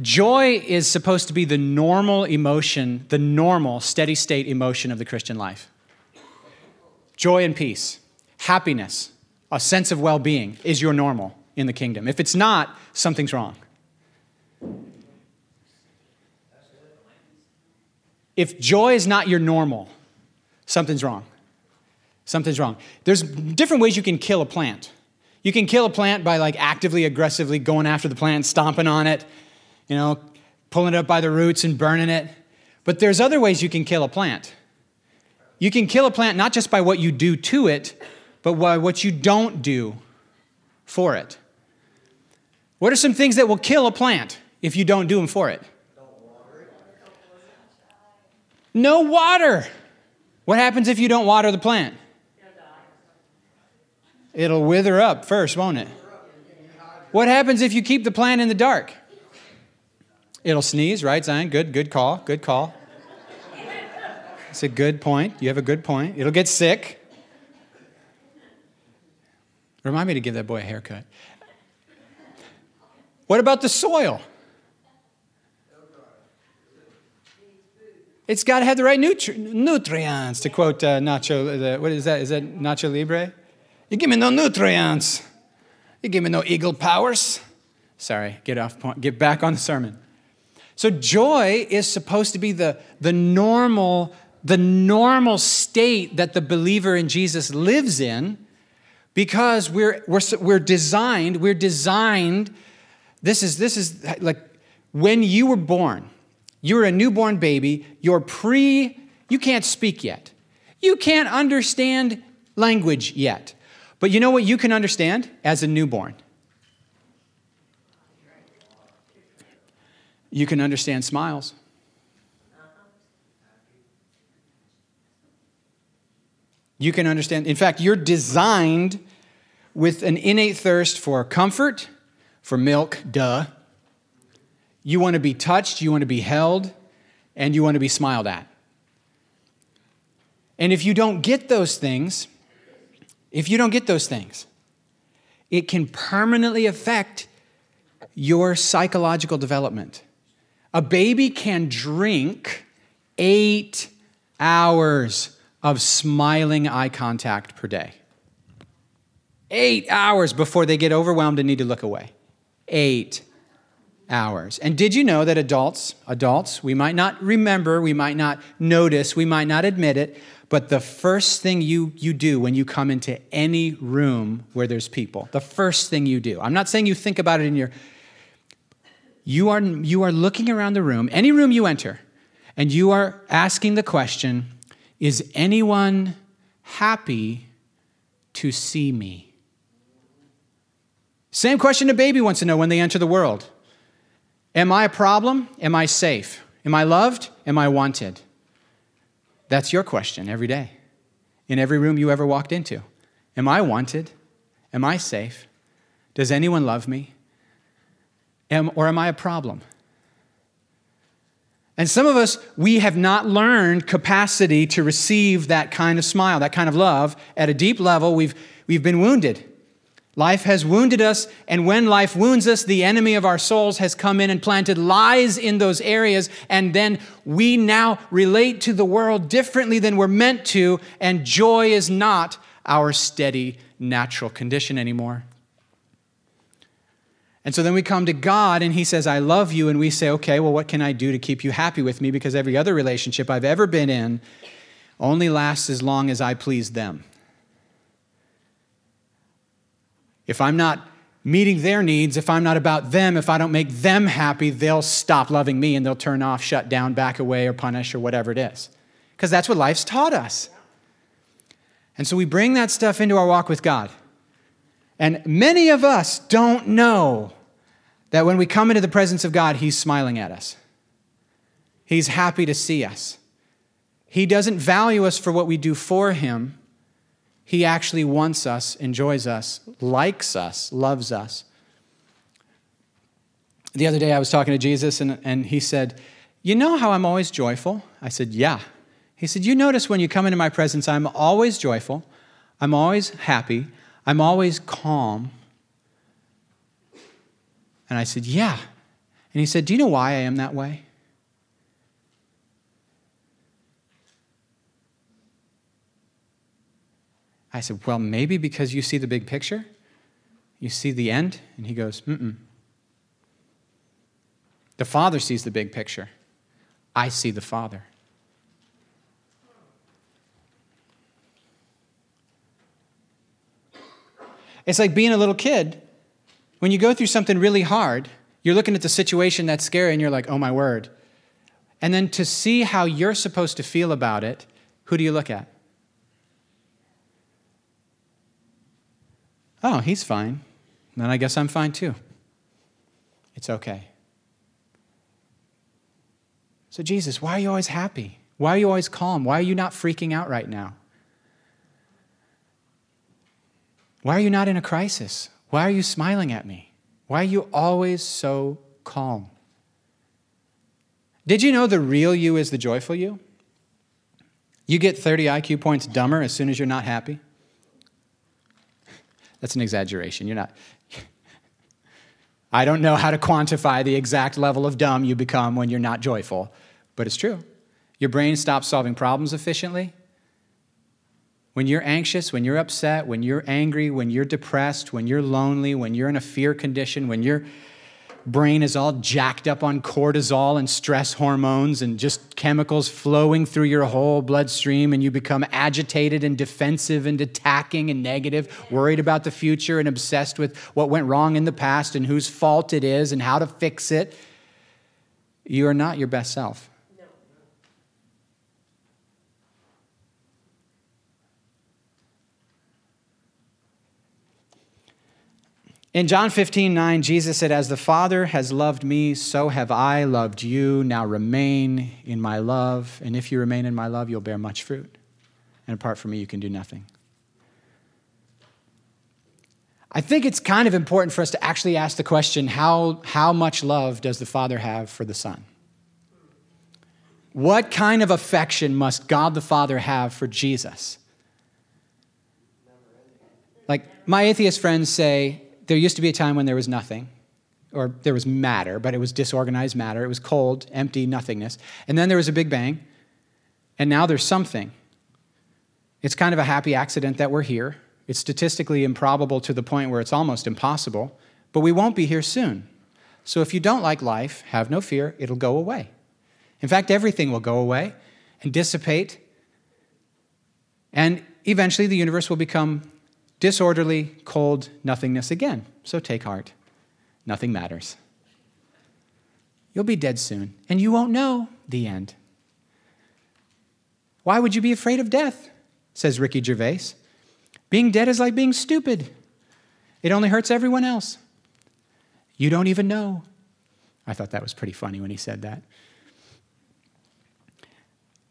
Joy is supposed to be the normal emotion, the normal steady state emotion of the Christian life. Joy and peace, happiness, a sense of well-being is your normal in the kingdom. If it's not, something's wrong. If joy is not your normal, something's wrong. Something's wrong. There's different ways you can kill a plant. You can kill a plant by actively, aggressively going after the plant, stomping on it, pulling it up by the roots and burning it. But there's other ways you can kill a plant. You can kill a plant not just by what you do to it, but by what you don't do for it. What are some things that will kill a plant if you don't do them for it? No water. What happens if you don't water the plant? It'll wither up first, won't it? What happens if you keep the plant in the dark? It'll sneeze, right, Zion? Good call. It's a good point. You have a good point. It'll get sick. Remind me to give that boy a haircut. What about the soil? It's got to have the right nutrients, to quote Nacho. What is that? Is that Nacho Libre? You give me no nutrients. You give me no eagle powers. Sorry, get off point. Get back on the sermon. So joy is supposed to be the normal state that the believer in Jesus lives in, because we're designed. This is like when you were born. You're a newborn baby. You can't speak yet. You can't understand language yet. But you know what you can understand as a newborn? You can understand smiles. You can understand. In fact, you're designed with an innate thirst for comfort, for milk, duh. You want to be touched, you want to be held, and you want to be smiled at. And if you don't get those things, it can permanently affect your psychological development. A baby can drink 8 hours of smiling eye contact per day. 8 hours before they get overwhelmed and need to look away. 8 hours. And did you know that adults, we might not remember, we might not notice, we might not admit it, but the first thing you do when you come into any room where there's people, the first thing you do, I'm not saying you think about it in your, you are looking around the room, any room you enter, and you are asking the question, is anyone happy to see me? Same question a baby wants to know when they enter the world. Am I a problem? Am I safe? Am I loved? Am I wanted? That's your question every day, in every room you ever walked into. Am I wanted? Am I safe? Does anyone love me? Or am I a problem? And some of us, we have not learned capacity to receive that kind of smile, that kind of love. At a deep level, we've been wounded. Life has wounded us, and when life wounds us, the enemy of our souls has come in and planted lies in those areas, and then we now relate to the world differently than we're meant to, and joy is not our steady, natural condition anymore. And so then we come to God, and he says, I love you, and we say, okay, well, what can I do to keep you happy with me? Because every other relationship I've ever been in only lasts as long as I please them. If I'm not meeting their needs, if I'm not about them, if I don't make them happy, they'll stop loving me and they'll turn off, shut down, back away, or punish, or whatever it is. Because that's what life's taught us. And so we bring that stuff into our walk with God. And many of us don't know that when we come into the presence of God, he's smiling at us. He's happy to see us. He doesn't value us for what we do for him. He actually wants us, enjoys us, likes us, loves us. The other day I was talking to Jesus and he said, you know how I'm always joyful? I said, yeah. He said, you notice when you come into my presence, I'm always joyful. I'm always happy. I'm always calm. And I said, yeah. And he said, do you know why I am that way? I said, well, maybe because you see the big picture. You see the end. And he goes, mm-mm. The Father sees the big picture. I see the Father. It's like being a little kid. When you go through something really hard, you're looking at the situation that's scary and you're like, oh my word. And then to see how you're supposed to feel about it, who do you look at? Oh, he's fine. Then I guess I'm fine too. It's okay. So Jesus, why are you always happy? Why are you always calm? Why are you not freaking out right now? Why are you not in a crisis? Why are you smiling at me? Why are you always so calm? Did you know the real you is the joyful you? You get 30 IQ points dumber as soon as you're not happy. That's an exaggeration. You're not. I don't know how to quantify the exact level of dumb you become when you're not joyful, but it's true. Your brain stops solving problems efficiently. When you're anxious, when you're upset, when you're angry, when you're depressed, when you're lonely, when you're in a fear condition, when your brain is all jacked up on cortisol and stress hormones and just chemicals flowing through your whole bloodstream, and you become agitated and defensive and attacking and negative, worried about the future and obsessed with what went wrong in the past and whose fault it is and how to fix it, you are not your best self. In John 15:9, Jesus said, as the Father has loved me, so have I loved you. Now remain in my love. And if you remain in my love, you'll bear much fruit. And apart from me, you can do nothing. I think it's kind of important for us to actually ask the question, how much love does the Father have for the Son? What kind of affection must God the Father have for Jesus? Like, my atheist friends say, there used to be a time when there was nothing, or there was matter, but it was disorganized matter. It was cold, empty, nothingness. And then there was a big bang, and now there's something. It's kind of a happy accident that we're here. It's statistically improbable to the point where it's almost impossible, but we won't be here soon. So if you don't like life, have no fear, it'll go away. In fact, everything will go away and dissipate, and eventually the universe will become disorderly, cold, nothingness again. So take heart. Nothing matters. You'll be dead soon, and you won't know the end. Why would you be afraid of death? Says Ricky Gervais. Being dead is like being stupid. It only hurts everyone else. You don't even know. I thought that was pretty funny when he said that.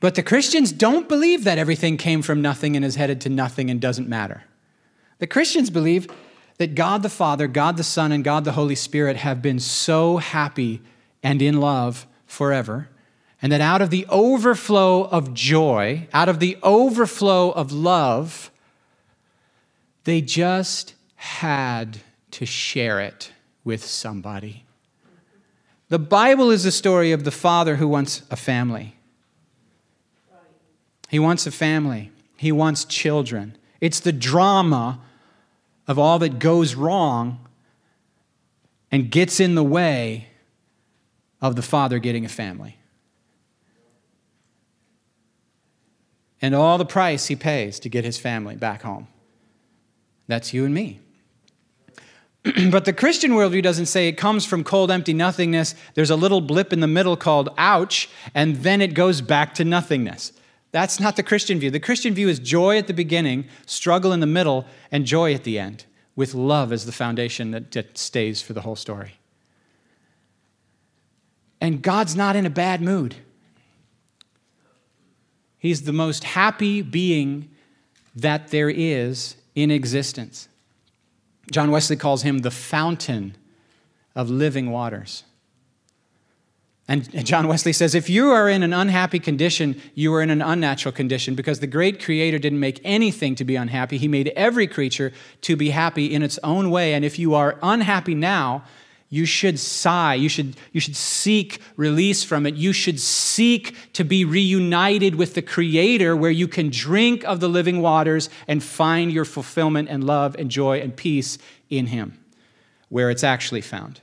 But the Christians don't believe that everything came from nothing and is headed to nothing and doesn't matter. The Christians believe that God the Father, God the Son, and God the Holy Spirit have been so happy and in love forever, and that out of the overflow of joy, out of the overflow of love, they just had to share it with somebody. The Bible is the story of the Father who wants a family. He wants a family. He wants children. It's the drama of all that goes wrong and gets in the way of the Father getting a family. And all the price he pays to get his family back home. That's you and me. But the Christian worldview doesn't say it comes from cold, empty nothingness. There's a little blip in the middle called ouch, and then it goes back to nothingness. That's not the Christian view. The Christian view is joy at the beginning, struggle in the middle, and joy at the end, with love as the foundation that stays for the whole story. And God's not in a bad mood. He's the most happy being that there is in existence. John Wesley calls him the fountain of living waters. And John Wesley says, if you are in an unhappy condition, you are in an unnatural condition, because the great Creator didn't make anything to be unhappy. He made every creature to be happy in its own way. And if you are unhappy now, You should sigh. You should seek release from it. You should seek to be reunited with the Creator, where you can drink of the living waters and find your fulfillment and love and joy and peace in Him, where it's actually found.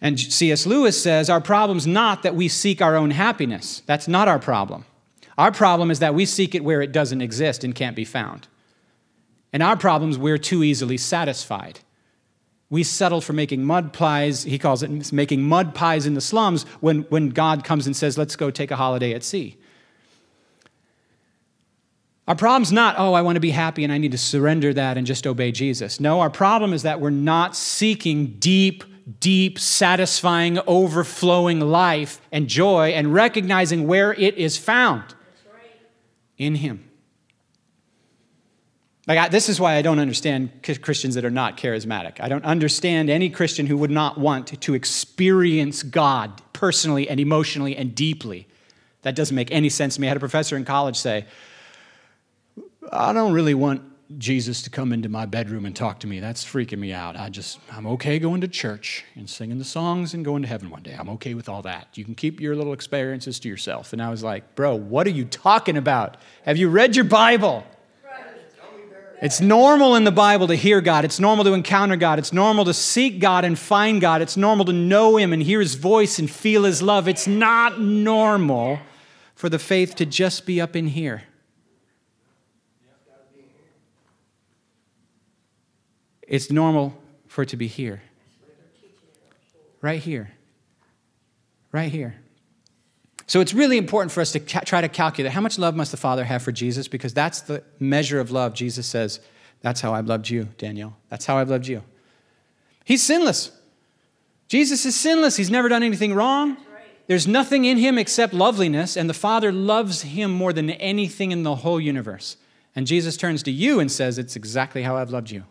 And C.S. Lewis says, our problem's not that we seek our own happiness. That's not our problem. Our problem is that we seek it where it doesn't exist and can't be found. And our problem is we're too easily satisfied. We settle for making mud pies, he calls it making mud pies in the slums, when God comes and says, let's go take a holiday at sea. Our problem's not, oh, I want to be happy and I need to surrender that and just obey Jesus. No, our problem is that we're not seeking deep, deep, satisfying, overflowing life and joy and recognizing where it is found. That's right. In Him. This is why I don't understand Christians that are not charismatic. I don't understand any Christian who would not want to experience God personally and emotionally and deeply. That doesn't make any sense to me. I had a professor in college say, I don't really want Jesus to come into my bedroom and talk to me. That's freaking me out. I'm okay going to church and singing the songs and going to heaven one day. I'm okay with all that. You can keep your little experiences to yourself. And I was like, bro, what are you talking about? Have you read your Bible? It's normal in the Bible to hear God. It's normal to encounter God. It's normal to seek God and find God. It's normal to know Him and hear His voice and feel His love. It's not normal for the faith to just be up in here. It's normal for it to be here. Right here. Right here. So it's really important for us to try to calculate how much love must the Father have for Jesus, because that's the measure of love. Jesus says, that's how I've loved you, Danielle. That's how I've loved you. He's sinless. Jesus is sinless. He's never done anything wrong. There's nothing in Him except loveliness, and the Father loves Him more than anything in the whole universe. And Jesus turns to you and says, it's exactly how I've loved you.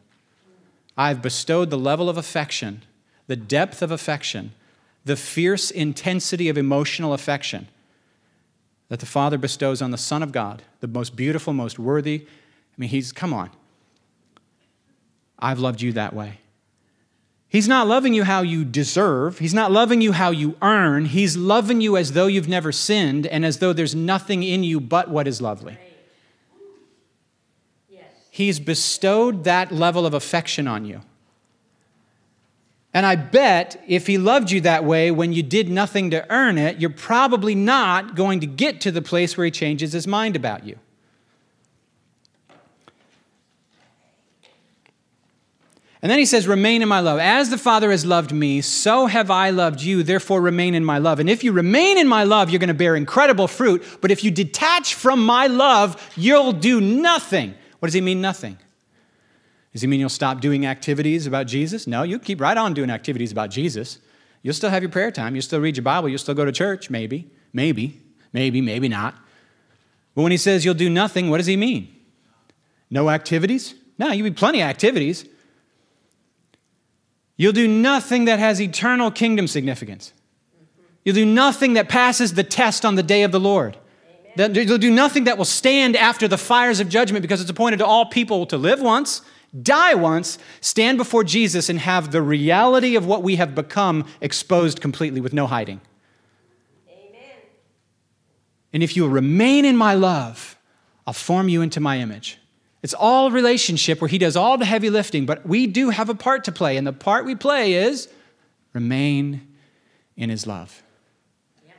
I've bestowed the level of affection, the depth of affection, the fierce intensity of emotional affection that the Father bestows on the Son of God, the most beautiful, most worthy. Come on. I've loved you that way. He's not loving you how you deserve. He's not loving you how you earn. He's loving you as though you've never sinned and as though there's nothing in you but what is lovely. He's bestowed that level of affection on you. And I bet if He loved you that way when you did nothing to earn it, you're probably not going to get to the place where He changes His mind about you. And then He says, remain in my love. As the Father has loved me, so have I loved you. Therefore, remain in my love. And if you remain in my love, you're going to bear incredible fruit. But if you detach from my love, you'll do nothing. What does He mean, nothing? Does he mean you'll stop doing activities about Jesus? No, you'll keep right on doing activities about Jesus. You'll still have your prayer time. You'll still read your Bible. You'll still go to church, maybe not. But when he says you'll do nothing, what does he mean? No activities? No, you'll be plenty of activities. You'll do nothing that has eternal kingdom significance. You'll do nothing that passes the test on the day of the Lord. You'll do nothing that will stand after the fires of judgment, because it's appointed to all people to live once, die once, stand before Jesus, and have the reality of what we have become exposed completely with no hiding. Amen. And if you remain in my love, I'll form you into my image. It's all relationship where he does all the heavy lifting, but we do have a part to play, and the part we play is remain in his love. Yep.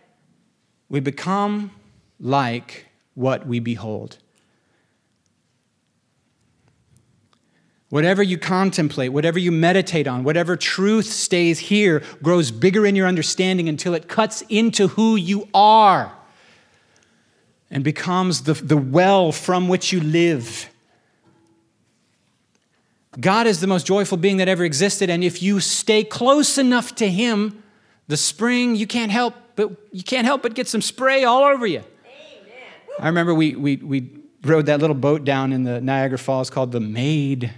We become like what we behold. Whatever you contemplate, whatever you meditate on, whatever truth stays here, grows bigger in your understanding until it cuts into who you are and becomes the well from which you live. God is the most joyful being that ever existed, and if you stay close enough to him, the spring, you can't help but get some spray all over you. Amen. I remember we rode that little boat down in the Niagara Falls called the Maid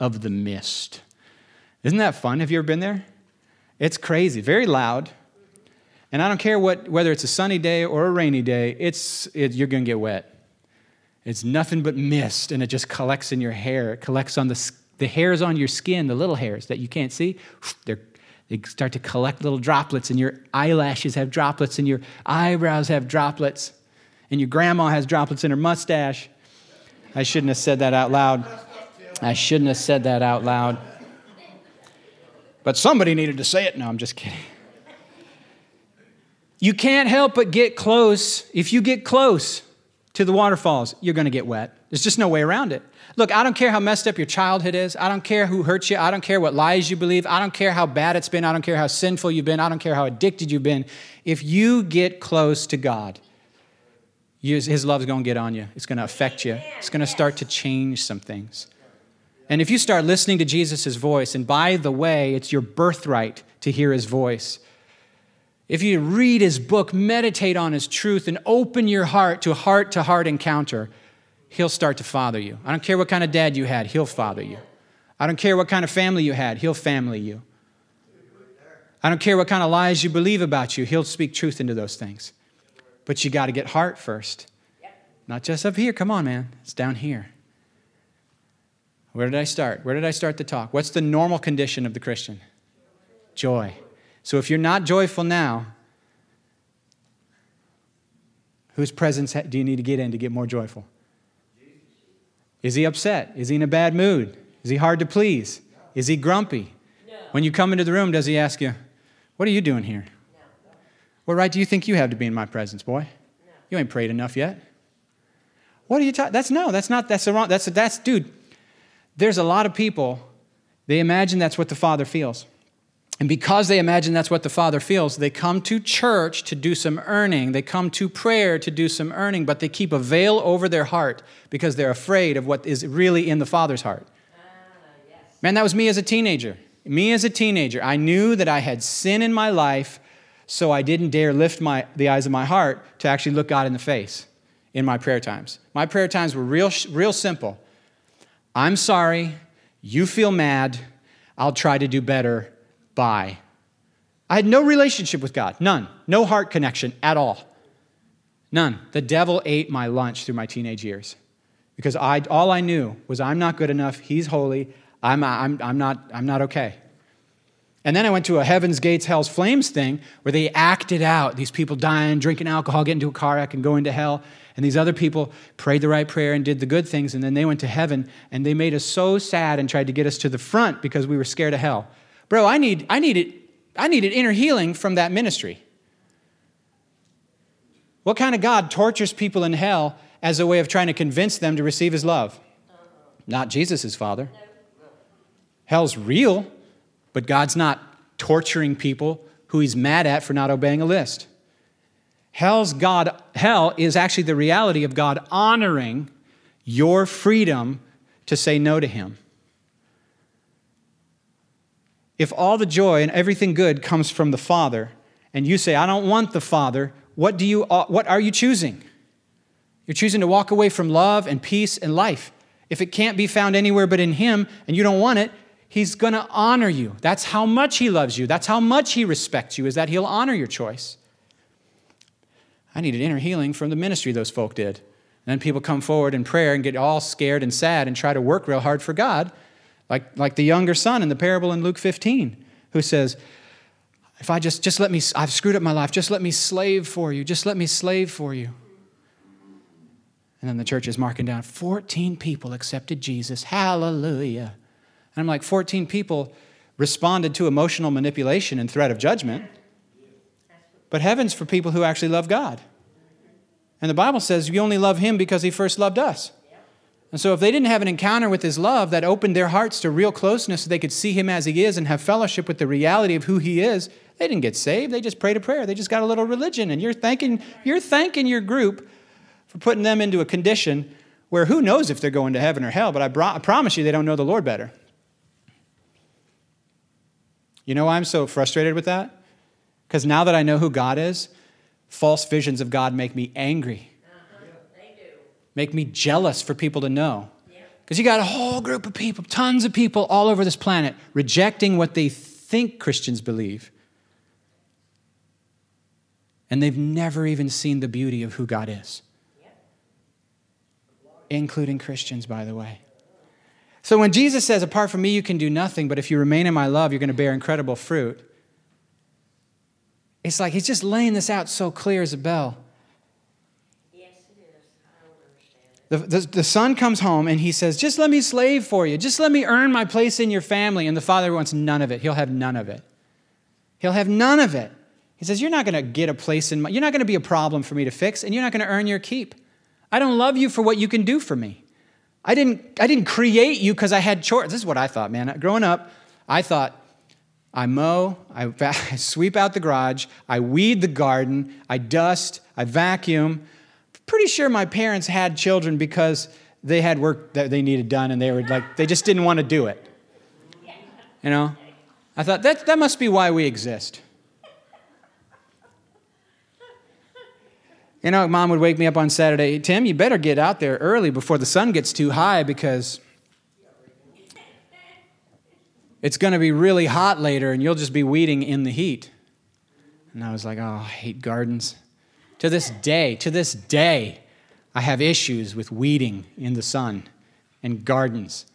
of the Mist. Isn't that fun? Have you ever been there? It's crazy, very loud. And I don't care whether it's a sunny day or a rainy day, you're going to get wet. It's nothing but mist, and it just collects in your hair. It collects on the The hairs on your skin, the little hairs that you can't see, they start to collect little droplets, and your eyelashes have droplets, and your eyebrows have droplets, and your grandma has droplets in her mustache. I shouldn't have said that out loud. But somebody needed to say it. No, I'm just kidding. You can't help but get close. If you get close to the waterfalls, you're going to get wet. There's just no way around it. Look, I don't care how messed up your childhood is. I don't care who hurt you. I don't care what lies you believe. I don't care how bad it's been. I don't care how sinful you've been. I don't care how addicted you've been. If you get close to God, His love's going to get on you. It's going to affect you. It's going to start to change some things. And if you start listening to Jesus' voice, and by the way, it's your birthright to hear His voice. If you read His book, meditate on His truth, and open your heart to a heart-to-heart encounter, He'll start to father you. I don't care what kind of dad you had, He'll father you. I don't care what kind of family you had, He'll family you. I don't care what kind of lies you believe about you, He'll speak truth into those things. But you got to get heart first. Not just up here. Come on, man. It's down here. Where did I start? Where did I start the talk? What's the normal condition of the Christian? Joy. So if you're not joyful now, whose presence do you need to get in to get more joyful? Is he upset? Is he in a bad mood? Is he hard to please? Is he grumpy? No. When you come into the room, does he ask you, what are you doing here? No. What right do you think you have to be in my presence, boy? No. You ain't prayed enough yet. What are you talking? Dude, there's a lot of people, they imagine that's what the Father feels. And because they imagine that's what the Father feels, they come to church to do some earning. They come to prayer to do some earning, but they keep a veil over their heart because they're afraid of what is really in the Father's heart. Yes. Man, that was me as a teenager. I knew that I had sin in my life, so I didn't dare lift the eyes of my heart to actually look God in the face in my prayer times. My prayer times were real simple. I'm sorry, you feel mad, I'll try to do better. Bye. I had no relationship with God. None. No heart connection at all. None. The devil ate my lunch through my teenage years because all I knew was I'm not good enough. He's holy. I'm not okay. And then I went to a Heaven's Gates, Hell's Flames thing where they acted out these people dying, drinking alcohol, getting into a car wreck and going to hell. And these other people prayed the right prayer and did the good things. And then they went to heaven and they made us so sad and tried to get us to the front because we were scared of hell. Bro, I needed inner healing from that ministry. What kind of God tortures people in hell as a way of trying to convince them to receive His love? Not Jesus' Father. Hell's real, but God's not torturing people who He's mad at for not obeying a list. Hell is actually the reality of God honoring your freedom to say no to Him. If all the joy and everything good comes from the Father, and you say, I don't want the Father, what are you choosing? You're choosing to walk away from love and peace and life. If it can't be found anywhere but in Him, and you don't want it, He's going to honor you. That's how much He loves you. That's how much He respects you, is that He'll honor your choice. I needed inner healing from the ministry those folk did. And then people come forward in prayer and get all scared and sad and try to work real hard for God. Like the younger son in the parable in Luke 15, who says, if I just let me, I've screwed up my life, just let me slave for you, just let me slave for you. And then the church is marking down, 14 people accepted Jesus, hallelujah. And I'm like, 14 people responded to emotional manipulation and threat of judgment, but heaven's for people who actually love God. And the Bible says we only love Him because He first loved us. And so if they didn't have an encounter with His love that opened their hearts to real closeness so they could see Him as He is and have fellowship with the reality of who He is, they didn't get saved. They just prayed a prayer. They just got a little religion. And you're thanking your group for putting them into a condition where who knows if they're going to heaven or hell, but I promise you they don't know the Lord better. You know why I'm so frustrated with that? Because now that I know who God is, false visions of God make me angry. Make me jealous for people to know. Because you got a whole group of people, tons of people all over this planet rejecting what they think Christians believe. And they've never even seen the beauty of who God is. Including Christians, by the way. So when Jesus says, apart from me, you can do nothing, but if you remain in my love, you're going to bear incredible fruit. It's like he's just laying this out so clear as a bell. Yes, it is. I don't understand. The son comes home and he says, just let me slave for you. Just let me earn my place in your family. And the father wants none of it. He'll have none of it. He'll have none of it. He says, you're not going to get a place in my... You're not going to be a problem for me to fix, and you're not going to earn your keep. I don't love you for what you can do for me. I didn't create you because I had chores. This is what I thought, man. Growing up, I thought, I mow, I sweep out the garage, I weed the garden, I dust, I vacuum. Pretty sure my parents had children because they had work that they needed done, and they just didn't want to do it. You know? I thought, that must be why we exist. You know, Mom would wake me up on Saturday, Tim, you better get out there early before the sun gets too high because it's going to be really hot later and you'll just be weeding in the heat. And I was like, oh, I hate gardens. To this day, I have issues with weeding in the sun and gardens.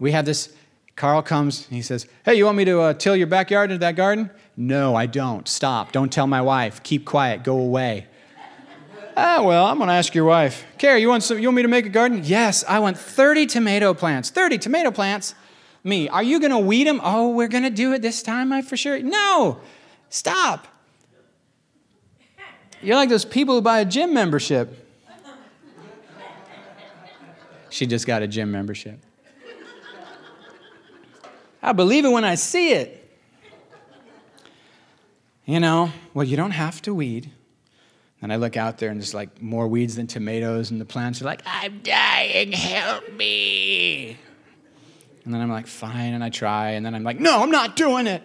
We have this, Carl comes and he says, hey, you want me to till your backyard into that garden? No, I don't. Stop. Don't tell my wife. Keep quiet. Go away. Ah, well, I'm going to ask your wife. Carrie, you want me to make a garden? Yes, I want 30 tomato plants. 30 tomato plants? Me. Are you going to weed them? Oh, we're going to do it this time, I for sure. No! Stop! You're like those people who buy a gym membership. She just got a gym membership. I believe it when I see it. You know, well, you don't have to weed. And I look out there and there's like more weeds than tomatoes, and the plants are like, I'm dying, help me. And then I'm like, fine, and I try, and then I'm like, no, I'm not doing it.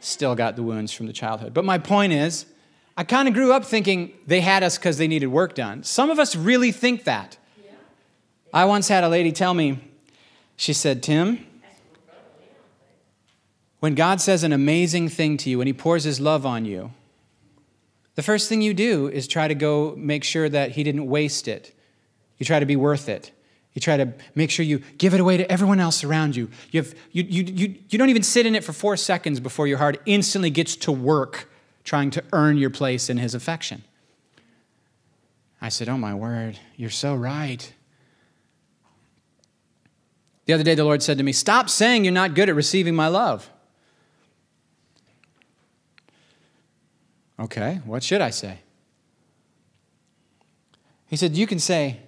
Still got the wounds from the childhood. But my point is, I kind of grew up thinking they had us because they needed work done. Some of us really think that. Yeah. I once had a lady tell me, she said, Tim, when God says an amazing thing to you, when he pours his love on you, the first thing you do is try to go make sure that he didn't waste it. You try to be worth it. You try to make sure you give it away to everyone else around you. You don't even sit in it for 4 seconds before your heart instantly gets to work trying to earn your place in his affection. I said, oh my word, you're so right. The other day the Lord said to me, stop saying you're not good at receiving my love. Okay, what should I say? He said, you can say,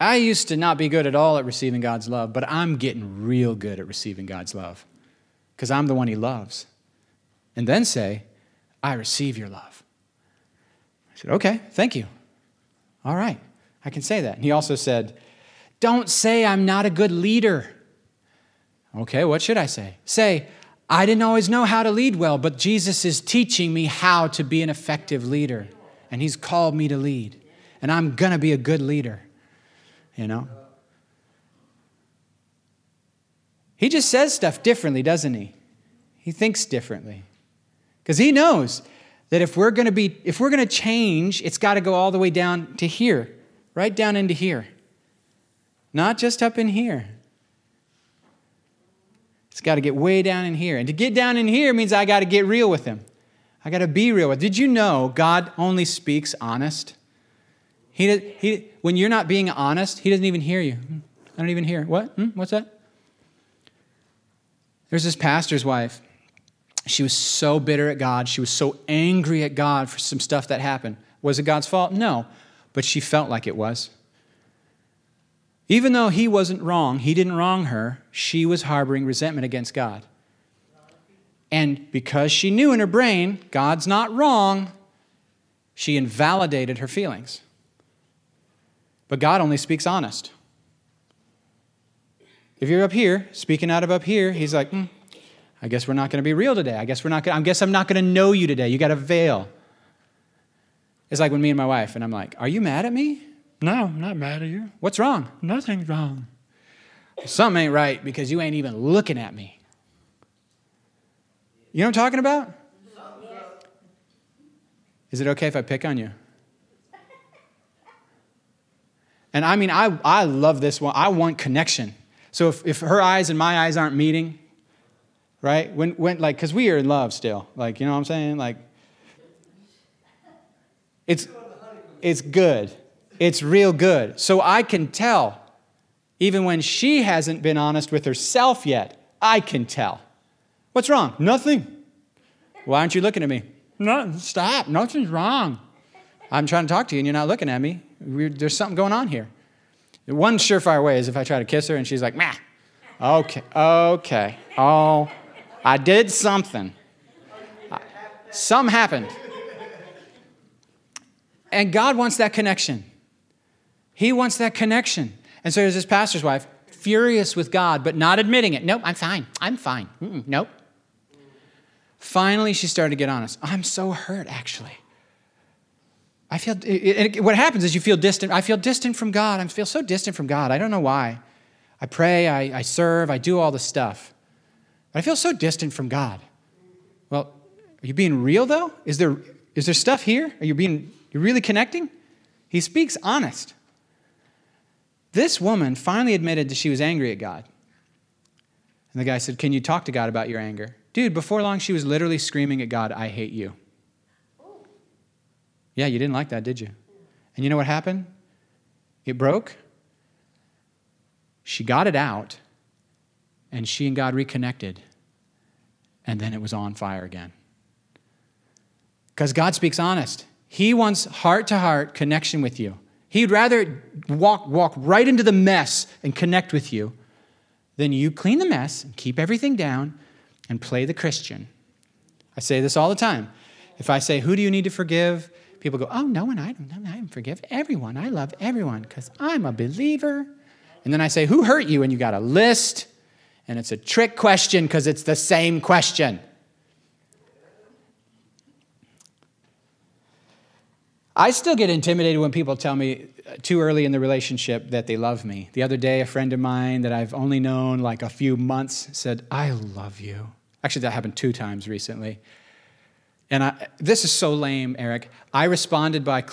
I used to not be good at all at receiving God's love, but I'm getting real good at receiving God's love because I'm the one he loves. And then say, I receive your love. I said, okay, thank you. All right, I can say that. And he also said, don't say I'm not a good leader. Okay, what should I say? Say, I didn't always know how to lead well, but Jesus is teaching me how to be an effective leader. And he's called me to lead. And I'm going to be a good leader. You know? He just says stuff differently, doesn't he? He thinks differently. Because he knows that if we're going to change, it's got to go all the way down to here. Right down into here. Not just up in here. It's got to get way down in here. And to get down in here means I got to get real with him. I got to be real with him. Did you know God only speaks honest? When you're not being honest, he doesn't even hear you. I don't even hear. What? What's that? There's this pastor's wife. She was so bitter at God. She was so angry at God for some stuff that happened. Was it God's fault? No. But she felt like it was. Even though he wasn't wrong, he didn't wrong her, she was harboring resentment against God. And because she knew in her brain, God's not wrong, she invalidated her feelings. But God only speaks honest. If you're up here, speaking out of up here, he's like, I guess we're not going to be real today. I guess I'm not going to know you today. You got a veil. It's like when me and my wife, and I'm like, are you mad at me? No, I'm not mad at you. What's wrong? Nothing's wrong. Something ain't right because you ain't even looking at me. You know what I'm talking about? Is it okay if I pick on you? And I mean, I love this one. I want connection. So if her eyes and my eyes aren't meeting, right? When like, because we are in love still. Like, you know what I'm saying? Like, it's good. It's real good. So I can tell, even when she hasn't been honest with herself yet, I can tell. What's wrong? Nothing. Why aren't you looking at me? No, stop. Nothing's wrong. I'm trying to talk to you and you're not looking at me. There's something going on here. One surefire way is if I try to kiss her and she's like, meh. Okay. Oh, I did something. Something happened. And God wants that connection. He wants that connection. And so there's this pastor's wife, furious with God, but not admitting it. Nope, I'm fine. I'm fine. Nope. Finally, she started to get honest. I'm so hurt, actually. I feel, what happens is you feel distant. I feel distant from God. I feel so distant from God. I don't know why. I pray, I serve, I do all the stuff. But I feel so distant from God. Well, are you being real, though? Is there stuff here? Are you you're really connecting? He speaks honest. This woman finally admitted that she was angry at God. And the guy said, can you talk to God about your anger? Dude, before long, she was literally screaming at God, I hate you. Yeah, you didn't like that, did you? And you know what happened? It broke. She got it out, and she and God reconnected. And then it was on fire again. Because God speaks honest. He wants heart-to-heart connection with you. He'd rather walk right into the mess and connect with you than you clean the mess and keep everything down and play the Christian. I say this all the time. If I say, who do you need to forgive? People go, oh, no one, I don't forgive everyone. I love everyone because I'm a believer. And then I say, who hurt you? And you got a list. And it's a trick question because it's the same question. I still get intimidated when people tell me too early in the relationship that they love me. The other day, a friend of mine that I've only known like a few months said, I love you. Actually, that happened 2 times recently. And this is so lame, Eric. I responded by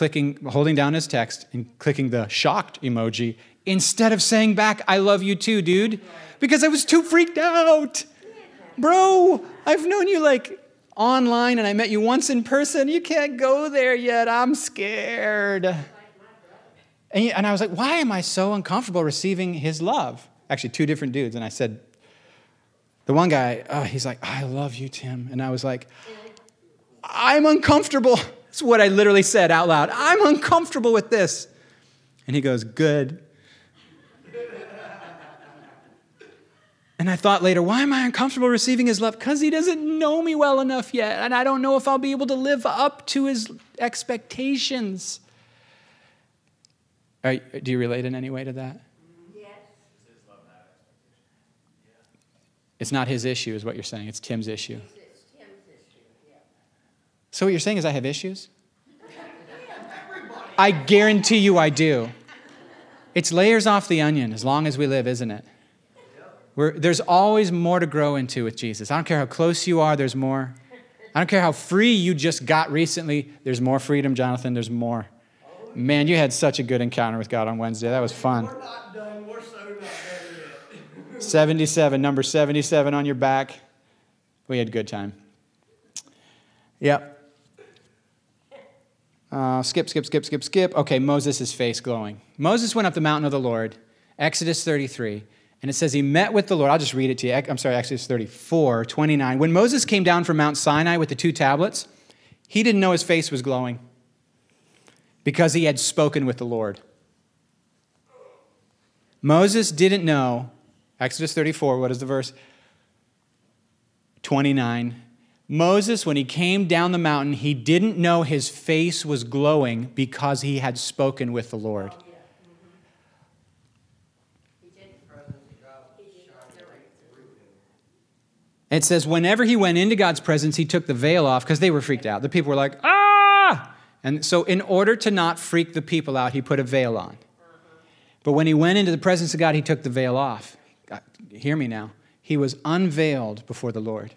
holding down his text and clicking the shocked emoji instead of saying back, I love you too, dude, because I was too freaked out. Bro, I've known you like online, and I met you once in person. You can't go there yet. I'm scared. And I was like, why am I so uncomfortable receiving his love? Actually, 2 different dudes. And I said, the one guy, he's like, I love you, Tim. And I was like, I'm uncomfortable. That's what I literally said out loud. I'm uncomfortable with this. And he goes, good. And I thought later, why am I uncomfortable receiving his love? Because he doesn't know me well enough yet, and I don't know if I'll be able to live up to his expectations. Do you relate in any way to that? Yes. It's not his issue is what you're saying. It's Tim's issue. It's Tim's issue, yeah. So what you're saying is I have issues? I guarantee you I do. It's layers off the onion as long as we live, isn't it? There's always more to grow into with Jesus. I don't care how close you are, there's more. I don't care how free you just got recently, there's more freedom, Jonathan, there's more. Man, you had such a good encounter with God on Wednesday. That was fun. We're not done. We're so not done yet. 77, number 77 on your back. We had a good time. Yep. Skip. Okay, Moses' face glowing. Moses went up the mountain of the Lord, Exodus 33. And it says he met with the Lord. I'll just read it to you. Exodus 34:29. When Moses came down from Mount Sinai with the 2 tablets, he didn't know his face was glowing because he had spoken with the Lord. Moses didn't know, Exodus 34, what is the verse? 29. Moses, when he came down the mountain, he didn't know his face was glowing because he had spoken with the Lord. It says, whenever he went into God's presence, he took the veil off because they were freaked out. The people were like, ah! And so in order to not freak the people out, he put a veil on. But when he went into the presence of God, he took the veil off. Hear me now. He was unveiled before the Lord.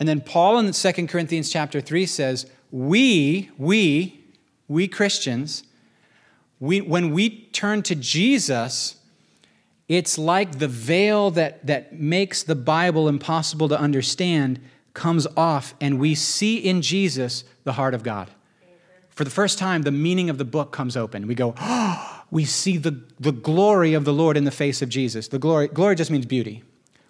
And then Paul in 2 Corinthians chapter 3 says, we Christians, when we turn to Jesus It's like the veil that makes the Bible impossible to understand comes off, and we see in Jesus the heart of God. For the first time, the meaning of the book comes open. We go, oh, we see the glory of the Lord in the face of Jesus. The glory just means beauty.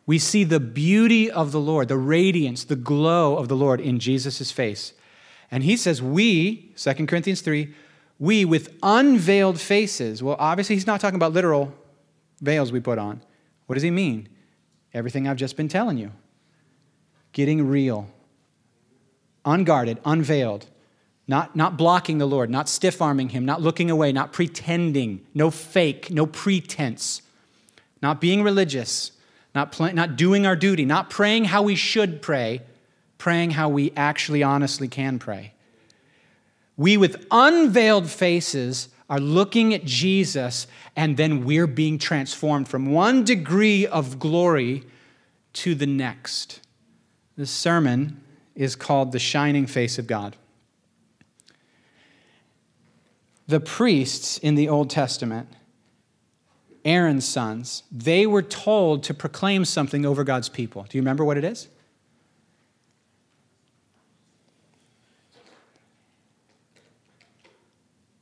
We see the beauty of the Lord, the radiance, the glow of the Lord in Jesus' face. And he says, we, 2 Corinthians 3, we with unveiled faces. Well, obviously he's not talking about literal veils we put on. What does he mean? Everything I've just been telling you. Getting real, unguarded, unveiled, not blocking the Lord, not stiff-arming him, not looking away, not pretending, no fake, no pretense, not being religious, not doing our duty, not praying how we should pray, praying how we actually honestly can pray. We with unveiled faces are looking at Jesus, and then we're being transformed from one degree of glory to the next. This sermon is called The Shining Face of God. The priests in the Old Testament, Aaron's sons, they were told to proclaim something over God's people. Do you remember what it is?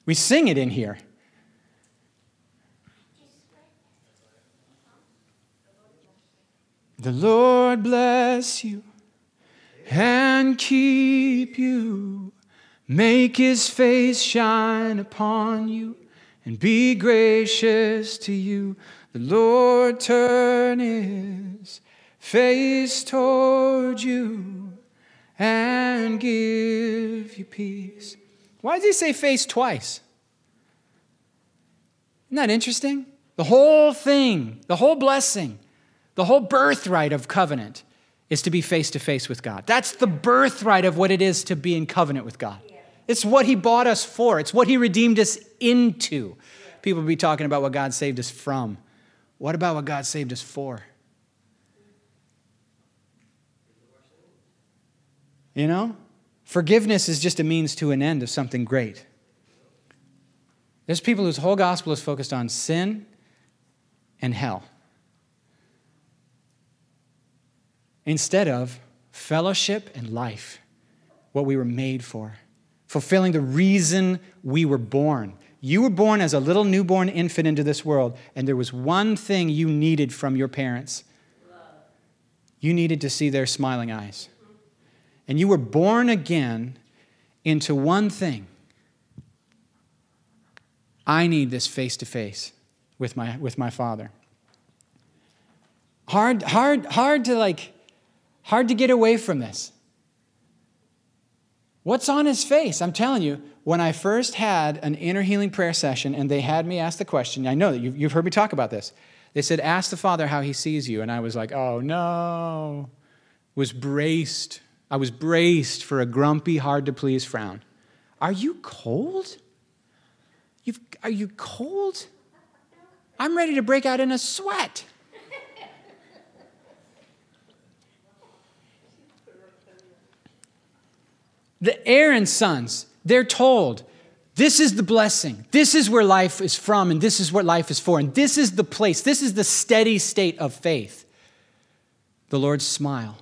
We sing it in here. The Lord bless you and keep you. Make his face shine upon you and be gracious to you. The Lord turn his face toward you and give you peace. Why does he say face twice? Isn't that interesting? The whole thing, the whole blessing, the whole birthright of covenant is to be face-to-face with God. That's the birthright of what it is to be in covenant with God. It's what he bought us for. It's what he redeemed us into. People will be talking about what God saved us from. What about what God saved us for? You know? Forgiveness is just a means to an end of something great. There's people whose whole gospel is focused on sin and hell, instead of fellowship and life, what we were made for, fulfilling the reason we were born. You were born as a little newborn infant into this world, and there was one thing you needed from your parents. You needed to see their smiling eyes. And you were born again into one thing. I need this face-to-face with my Father. Hard to get away from this. What's on his face? I'm telling you, when I first had an inner healing prayer session and they had me ask the question, I know that you've heard me talk about this. They said, ask the Father how he sees you. And I was like, oh no. I was braced for a grumpy, hard-to-please frown. Are you cold? Are you cold? I'm ready to break out in a sweat. The Aaron's sons, they're told, this is the blessing. This is where life is from, and this is what life is for, and this is the place. This is the steady state of faith. The Lord's smile.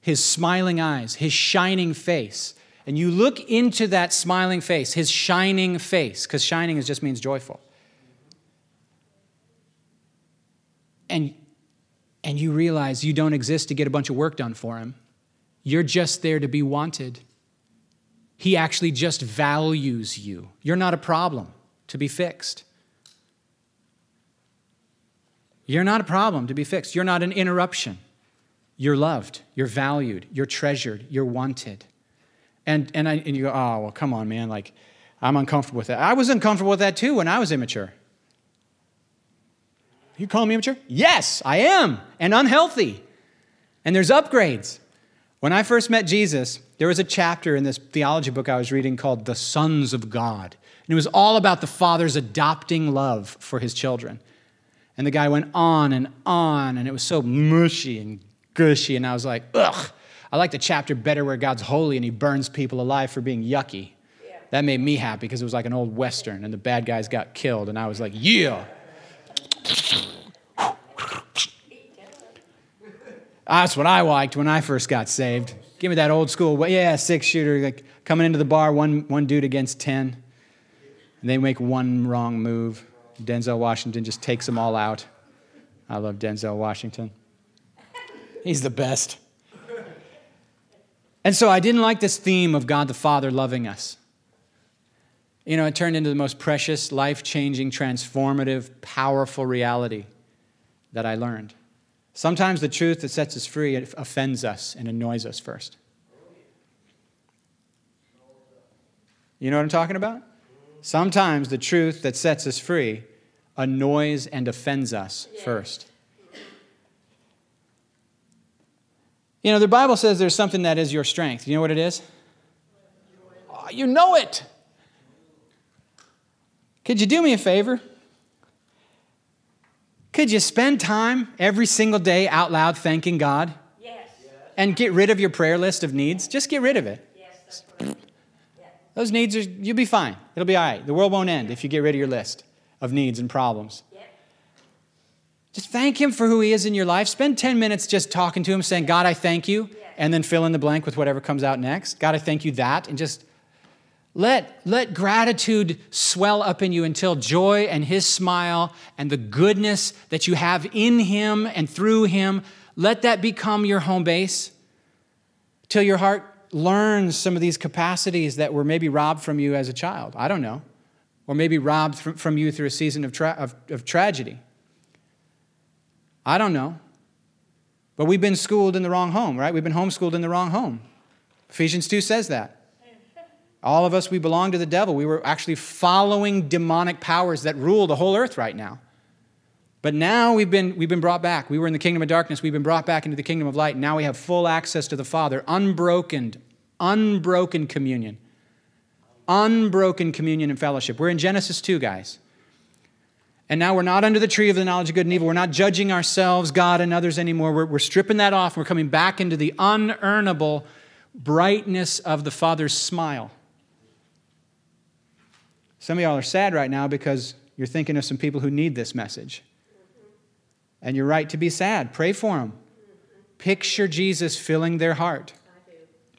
His smiling eyes, his shining face. And you look into that smiling face, his shining face, because shining just means joyful. And you realize you don't exist to get a bunch of work done for him. You're just there to be wanted. He actually just values you. You're not a problem to be fixed. You're not a problem to be fixed. You're not an interruption. You're loved, you're valued, you're treasured, you're wanted. And you go, oh, well, come on, man, like, I'm uncomfortable with that. I was uncomfortable with that, too, when I was immature. You call me immature? Yes, I am, and unhealthy. And there's upgrades. When I first met Jesus, there was a chapter in this theology book I was reading called The Sons of God. And it was all about the Father's adopting love for his children. And the guy went on, and it was so mushy and gushy, and I was like, ugh, I like the chapter better where God's holy and he burns people alive for being yucky. Yeah. That made me happy because it was like an old Western and the bad guys got killed, and I was like, yeah. That's what I liked when I first got saved. Give me that old school, yeah, six shooter, like coming into the bar, one dude against 10. And they make one wrong move. Denzel Washington just takes them all out. I love Denzel Washington. He's the best. And so I didn't like this theme of God the Father loving us. You know, it turned into the most precious, life-changing, transformative, powerful reality that I learned. Sometimes the truth that sets us free offends us and annoys us first. You know what I'm talking about? Sometimes the truth that sets us free annoys and offends us first. You know, the Bible says there's something that is your strength. You know what it is? Oh, you know it. Could you do me a favor? Could you spend time every single day out loud thanking God? Yes. And get rid of your prayer list of needs? Just get rid of it. Yes, that's right. Those needs, you'll be fine. It'll be all right. The world won't end if you get rid of your list of needs and problems. Yes. Just thank Him for who He is in your life. Spend 10 minutes just talking to Him, saying, God, I thank you, and then fill in the blank with whatever comes out next. God, I thank you that, and just... Let gratitude swell up in you until joy and His smile and the goodness that you have in Him and through Him, let that become your home base till your heart learns some of these capacities that were maybe robbed from you as a child. I don't know. Or maybe robbed from you through a season of tragedy. I don't know. But we've been schooled in the wrong home, right? We've been homeschooled in the wrong home. Ephesians 2 says that. All of us, we belong to the devil. We were actually following demonic powers that rule the whole earth right now. But now we've been brought back. We were in the kingdom of darkness. We've been brought back into the kingdom of light. Now we have full access to the Father, unbroken communion. Unbroken communion and fellowship. We're in Genesis 2, guys. And now we're not under the tree of the knowledge of good and evil. We're not judging ourselves, God, and others anymore. We're stripping that off. We're coming back into the unearnable brightness of the Father's smile. Some of y'all are sad right now because you're thinking of some people who need this message. And you're right to be sad. Pray for them. Picture Jesus filling their heart.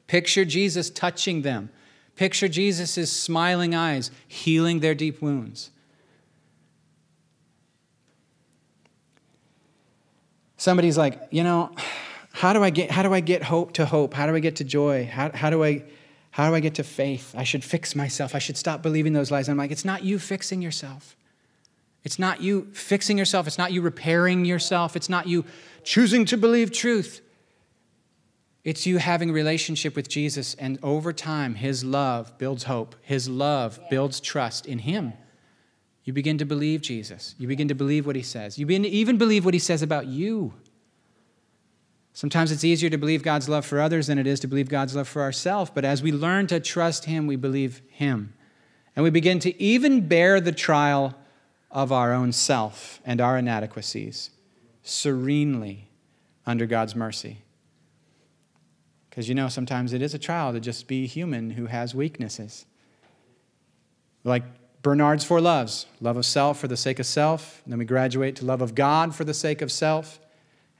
Picture Jesus touching them. Picture Jesus' smiling eyes healing their deep wounds. Somebody's like, you know, how do I get hope? How do I get to joy? How do I get to faith? I should fix myself. I should stop believing those lies. And I'm like, it's not you fixing yourself. It's not you fixing yourself. It's not you repairing yourself. It's not you choosing to believe truth. It's you having a relationship with Jesus. And over time, His love builds hope. His love builds trust in Him. You begin to believe Jesus. You begin to believe what He says. You begin to even believe what He says about you. Sometimes it's easier to believe God's love for others than it is to believe God's love for ourselves. But as we learn to trust Him, we believe Him. And we begin to even bear the trial of our own self and our inadequacies serenely under God's mercy. Because, you know, sometimes it is a trial to just be human who has weaknesses. Like Bernard's four loves. Love of self for the sake of self. And then we graduate to love of God for the sake of self.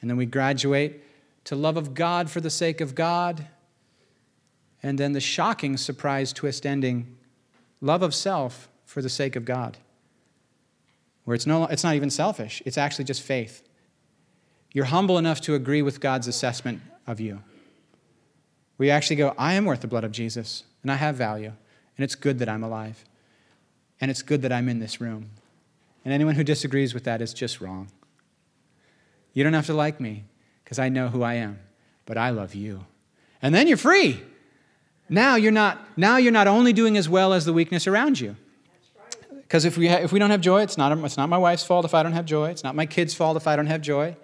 And then we graduate to love of God for the sake of God, and then the shocking surprise twist ending, love of self for the sake of God, where it's not even selfish. It's actually just faith. You're humble enough to agree with God's assessment of you. We actually go, I am worth the blood of Jesus, and I have value, and it's good that I'm alive, and it's good that I'm in this room. And anyone who disagrees with that is just wrong. You don't have to like me, because I know who I am, but I love you. And then you're free. Now you're not only doing as well as the weakness around you. Because if we don't have joy, it's not my wife's fault if I don't have joy. It's not my kid's fault if I don't have joy.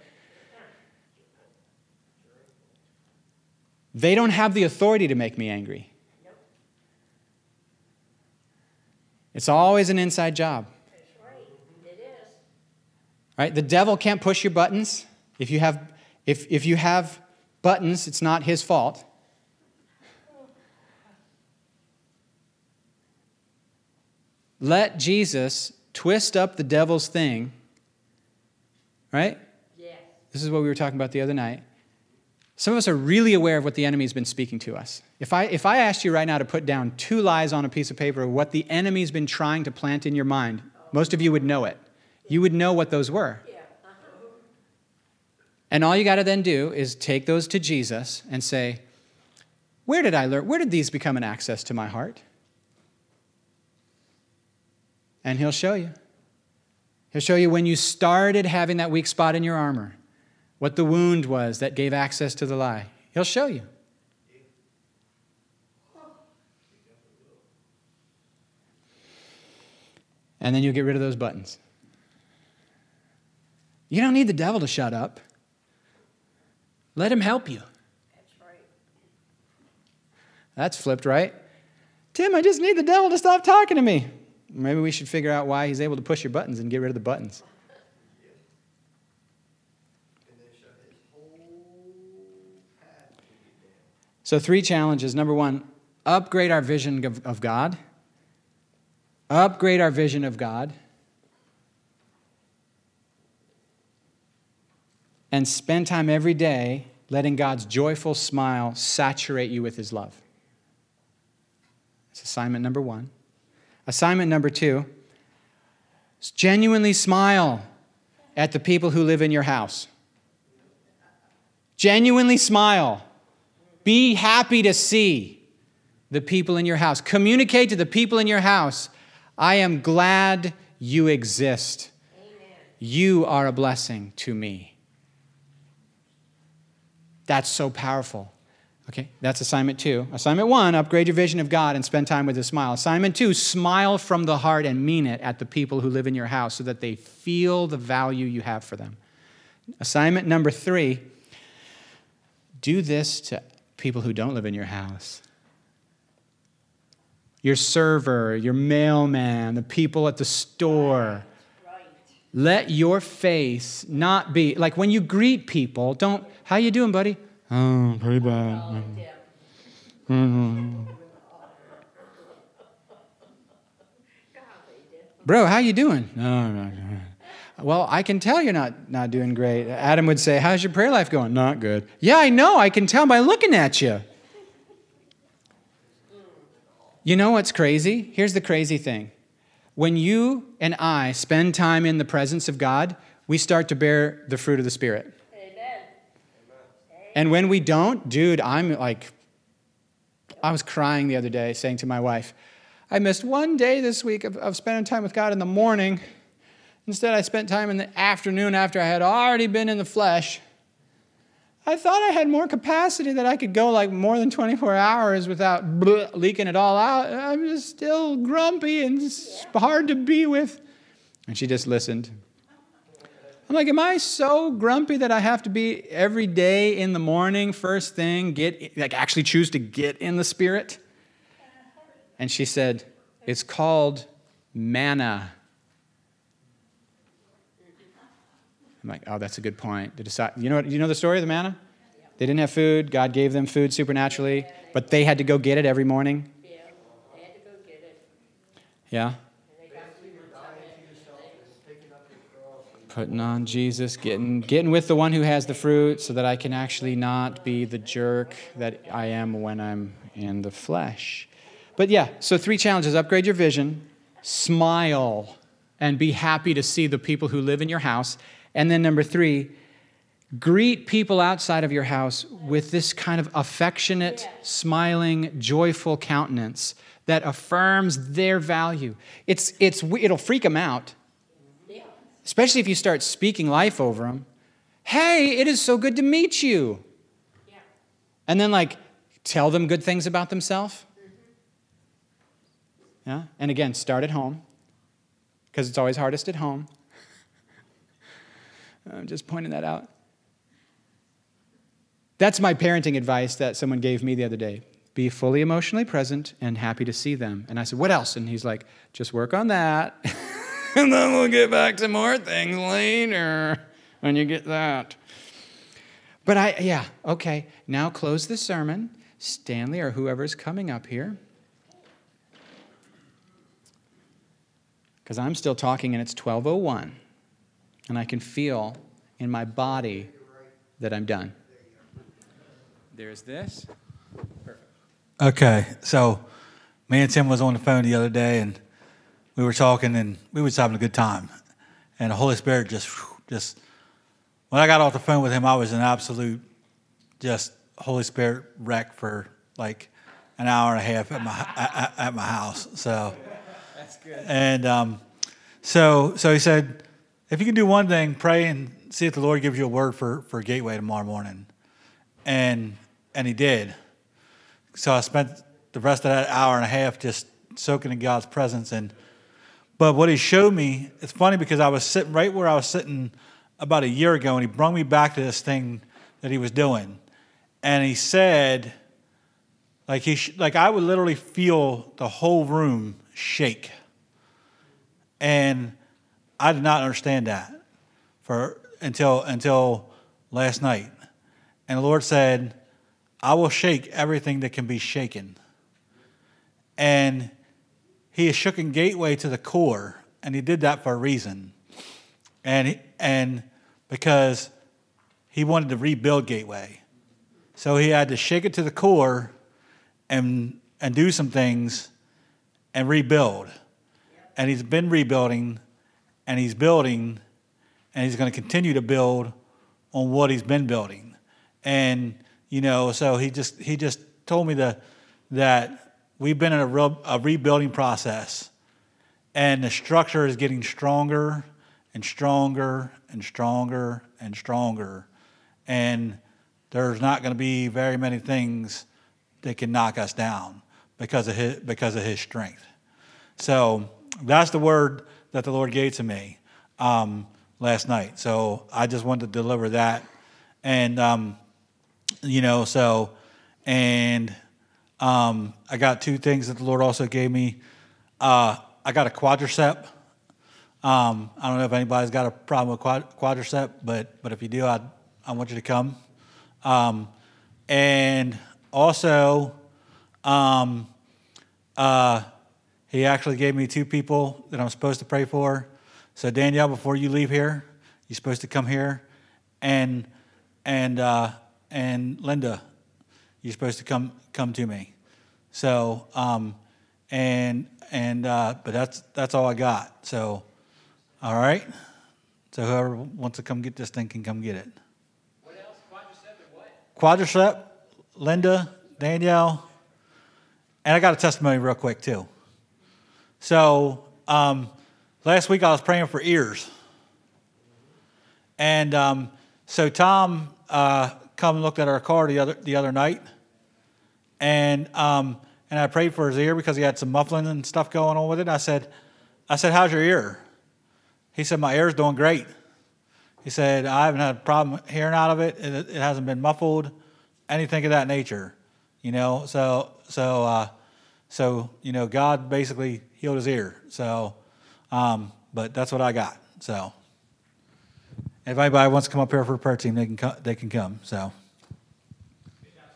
They don't have the authority to make me angry. It's always an inside job. Right? The devil can't push your buttons. If you have buttons, it's not his fault. Let Jesus twist up the devil's thing, right? Yeah. This is what we were talking about the other night. Some of us are really aware of what the enemy's been speaking to us. If I asked you right now to put down 2 lies on a piece of paper of what the enemy's been trying to plant in your mind, most of you would know it. You would know what those were. And all you got to then do is take those to Jesus and say, where did I learn? Where did these become an access to my heart? And he'll show you. He'll show you when you started having that weak spot in your armor, what the wound was that gave access to the lie. He'll show you. And then you'll get rid of those buttons. You don't need the devil to shut up. Let him help you. That's right. That's flipped, right? Tim, I just need the devil to stop talking to me. Maybe we should figure out why he's able to push your buttons and get rid of the buttons. So 3 challenges. Number 1, upgrade our vision of God. Upgrade our vision of God. And spend time every day letting God's joyful smile saturate you with his love. That's assignment number 1. Assignment number 2, genuinely smile at the people who live in your house. Genuinely smile. Be happy to see the people in your house. Communicate to the people in your house, I am glad you exist. Amen. You are a blessing to me. That's so powerful. Okay, that's assignment 2. Assignment 1, upgrade your vision of God and spend time with his smile. Assignment 2, smile from the heart and mean it at the people who live in your house so that they feel the value you have for them. Assignment number 3, do this to people who don't live in your house. Your server, your mailman, the people at the store. Right. Let your face not be, like when you greet people, don't, how you doing, buddy? Oh, pretty bad. Mm-hmm. Bro, how you doing? No, I'm not good. Well, I can tell you're not doing great. Adam would say, how's your prayer life going? Not good. Yeah, I know. I can tell by looking at you. You know what's crazy? Here's the crazy thing. When you and I spend time in the presence of God, we start to bear the fruit of the Spirit. And when we don't, dude, I'm like, I was crying the other day saying to my wife, I missed one day this week of spending time with God in the morning. Instead, I spent time in the afternoon after I had already been in the flesh. I thought I had more capacity that I could go like more than 24 hours without leaking it all out. I'm just still grumpy and hard to be with. And she just listened. I'm like, am I so grumpy that I have to be every day in the morning, first thing, actually choose to get in the Spirit? And she said, it's called manna. I'm like, oh, that's a good point. You know the story of the manna? They didn't have food. God gave them food supernaturally, but they had to go get it every morning. Yeah, they had to go get it. Yeah. Putting on Jesus, getting with the one who has the fruit so that I can actually not be the jerk that I am when I'm in the flesh. But yeah, so 3 challenges. Upgrade your vision, smile, and be happy to see the people who live in your house. And then number 3, greet people outside of your house with this kind of affectionate, smiling, joyful countenance that affirms their value. It'll freak them out. Especially if you start speaking life over them. Hey, it is so good to meet you. Yeah. And then, tell them good things about themselves. Mm-hmm. Yeah. And again, start at home, because it's always hardest at home. I'm just pointing that out. That's my parenting advice that someone gave me the other day. Be fully emotionally present and happy to see them. And I said, what else? And he's like, just work on that. And then we'll get back to more things later when you get that. But now close the sermon. Stanley or whoever's coming up here. Because I'm still talking and it's 12:01. And I can feel in my body that I'm done. There's this. Perfect. Okay, so me and Tim was on the phone the other day, and we were talking, and we were just having a good time. And the Holy Spirit just when I got off the phone with him, I was an absolute just Holy Spirit wreck for like an hour and a half at my at my house. So that's good. And so he said, if you can do one thing, pray and see if the Lord gives you a word for Gateway tomorrow morning. And he did. So I spent the rest of that hour and a half just soaking in God's presence. But what he showed me, it's funny because I was sitting right where I was sitting about a year ago, and he brought me back to this thing that he was doing. And he said, like I would literally feel the whole room shake. And I did not understand that until last night. And the Lord said, I will shake everything that can be shaken. And he is shooken Gateway to the core, and he did that for a reason. And because he wanted to rebuild Gateway. So he had to shake it to the core and do some things and rebuild. And he's been rebuilding, and he's building, and he's going to continue to build on what he's been building. And, you know, so he just told me that we've been in a rebuilding process, and the structure is getting stronger and stronger and stronger and stronger. And there's not going to be very many things that can knock us down because of his strength. So that's the word that the Lord gave to me last night. So I just wanted to deliver that. And, I got two things that the Lord also gave me. I got a quadricep. I don't know if anybody's got a problem with quadricep, but if you do, I want you to come. And also, he actually gave me two people that I'm supposed to pray for. So Danielle, before you leave here, you're supposed to come here, and Linda, you're supposed to come to me. So but that's all I got. So all right. So whoever wants to come get this thing can come get it. What else? Quadricep and what? Quadricep, Linda, Danielle, and I got a testimony real quick too. So last week I was praying for ears. And so Tom come and looked at our car the other night. And I prayed for his ear because he had some muffling and stuff going on with it. I said, how's your ear? He said, my ear's doing great. He said, I haven't had a problem hearing out of it. It hasn't been muffled, anything of that nature. You know, so you know, God basically healed his ear. So, but that's what I got. So, if anybody wants to come up here for a prayer team, they can come. So.